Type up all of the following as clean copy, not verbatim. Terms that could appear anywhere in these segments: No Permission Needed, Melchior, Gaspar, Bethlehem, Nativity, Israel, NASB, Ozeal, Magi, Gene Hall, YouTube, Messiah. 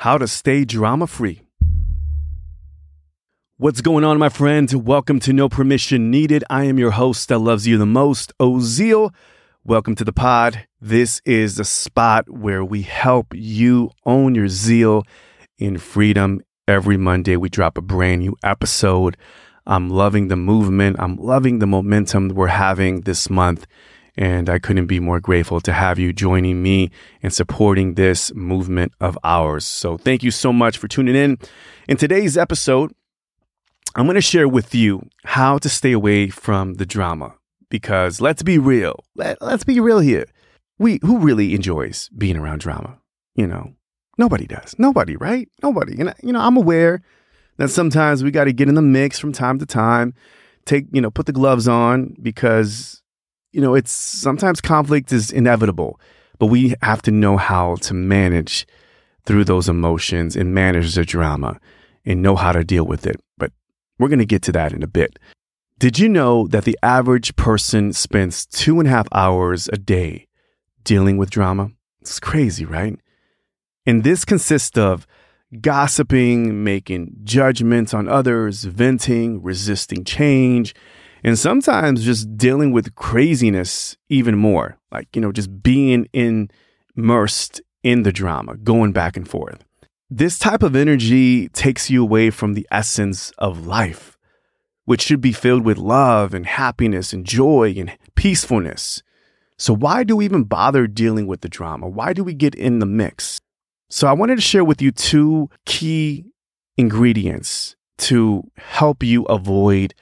How to stay drama-free. What's going on, my friend? Welcome to No Permission Needed. I am your host that loves you the most, Ozeal. Welcome to the pod. This is the spot where we help you own your zeal in freedom. Every Monday, we drop a brand new episode. I'm loving the movement. I'm loving the momentum we're having this month. And I couldn't be more grateful to have you joining me and supporting this movement of ours. So thank you so much for tuning in. In today's episode, I'm going to share with you how to stay away from the drama. Because let's be real. Let's be real here. Who really enjoys being around drama? You know, nobody does. Nobody, right? Nobody. And, you know, I'm aware that sometimes we got to get in the mix from time to time. Put the gloves on because... you know, it's sometimes conflict is inevitable, but we have to know how to manage through those emotions and manage the drama and know how to deal with it. But we're going to get to that in a bit. Did you know that the average person spends 2.5 hours a day dealing with drama? It's crazy, right? And this consists of gossiping, making judgments on others, venting, resisting change, and sometimes just dealing with craziness even more, like, you know, just being immersed in the drama, going back and forth. This type of energy takes you away from the essence of life, which should be filled with love and happiness and joy and peacefulness. So why do we even bother dealing with the drama? Why do we get in the mix? So I wanted to share with you two key ingredients to help you avoid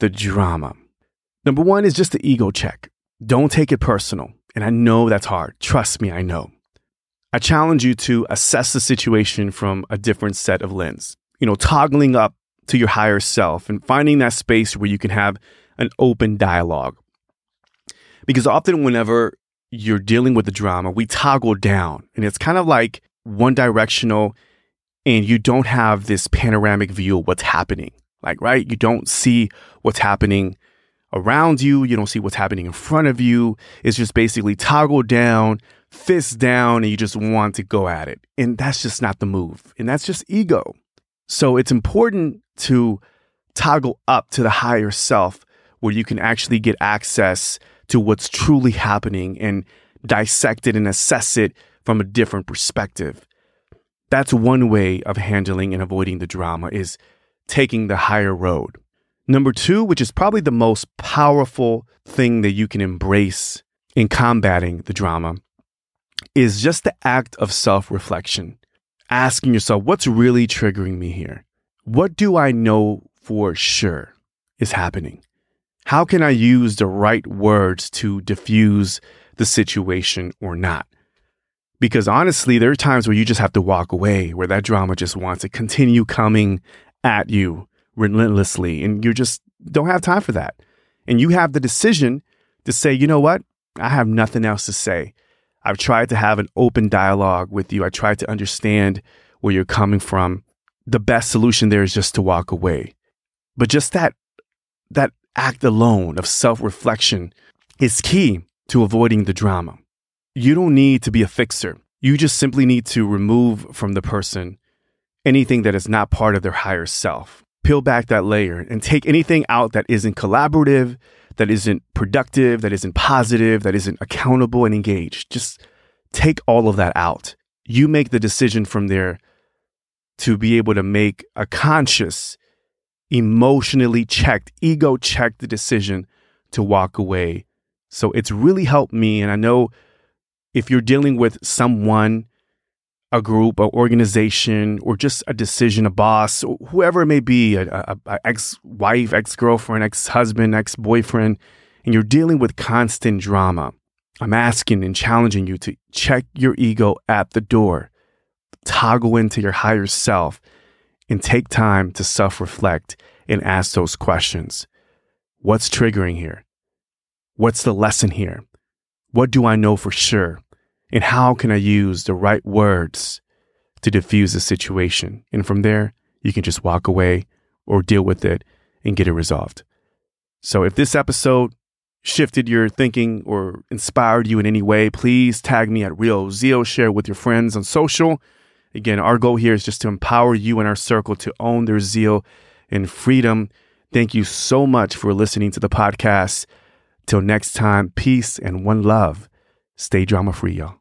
the drama. Number one is just the ego check. Don't take it personal. And I know that's hard. Trust me, I know. I challenge you to assess the situation from a different set of lens, you know, toggling up to your higher self and finding that space where you can have an open dialogue. Because often whenever you're dealing with the drama, we toggle down and it's kind of like one directional and you don't have this panoramic view of what's happening. Like, right? You don't see what's happening around you. You don't see what's happening in front of you. It's just basically toggle down, fist down, and you just want to go at it. And that's just not the move. And that's just ego. So it's important to toggle up to the higher self where you can actually get access to what's truly happening and dissect it and assess it from a different perspective. That's one way of handling and avoiding the drama is taking the higher road. Number two, which is probably the most powerful thing that you can embrace in combating the drama, is just the act of self-reflection. Asking yourself, what's really triggering me here? What do I know for sure is happening? How can I use the right words to diffuse the situation or not? Because honestly, there are times where you just have to walk away, where that drama just wants to continue coming at you relentlessly, and you just don't have time for that. And you have the decision to say, you know what? I have nothing else to say. I've tried to have an open dialogue with you. I tried to understand where you're coming from. The best solution there is just to walk away. But just that act alone of self-reflection is key to avoiding the drama. You don't need to be a fixer. You just simply need to remove from the person anything that is not part of their higher self. Peel back that layer and take anything out that isn't collaborative, that isn't productive, that isn't positive, that isn't accountable and engaged. Just take all of that out. You make the decision from there to be able to make a conscious, emotionally checked, ego-checked decision to walk away. So it's really helped me. And I know if you're dealing with someone, a group, an organization, or just a decision, a boss, or whoever it may be, an ex-wife, ex-girlfriend, ex-husband, ex-boyfriend, and you're dealing with constant drama, I'm asking and challenging you to check your ego at the door, toggle into your higher self, and take time to self-reflect and ask those questions. What's triggering here? What's the lesson here? What do I know for sure? And how can I use the right words to diffuse the situation? And from there, you can just walk away or deal with it and get it resolved. So if this episode shifted your thinking or inspired you in any way, please tag me at Real Ozeal, share with your friends on social, Again, our goal here is just to empower you and our circle to own their zeal and freedom. Thank you so much for listening to the podcast. Till next time, peace and one love. Stay drama free, y'all.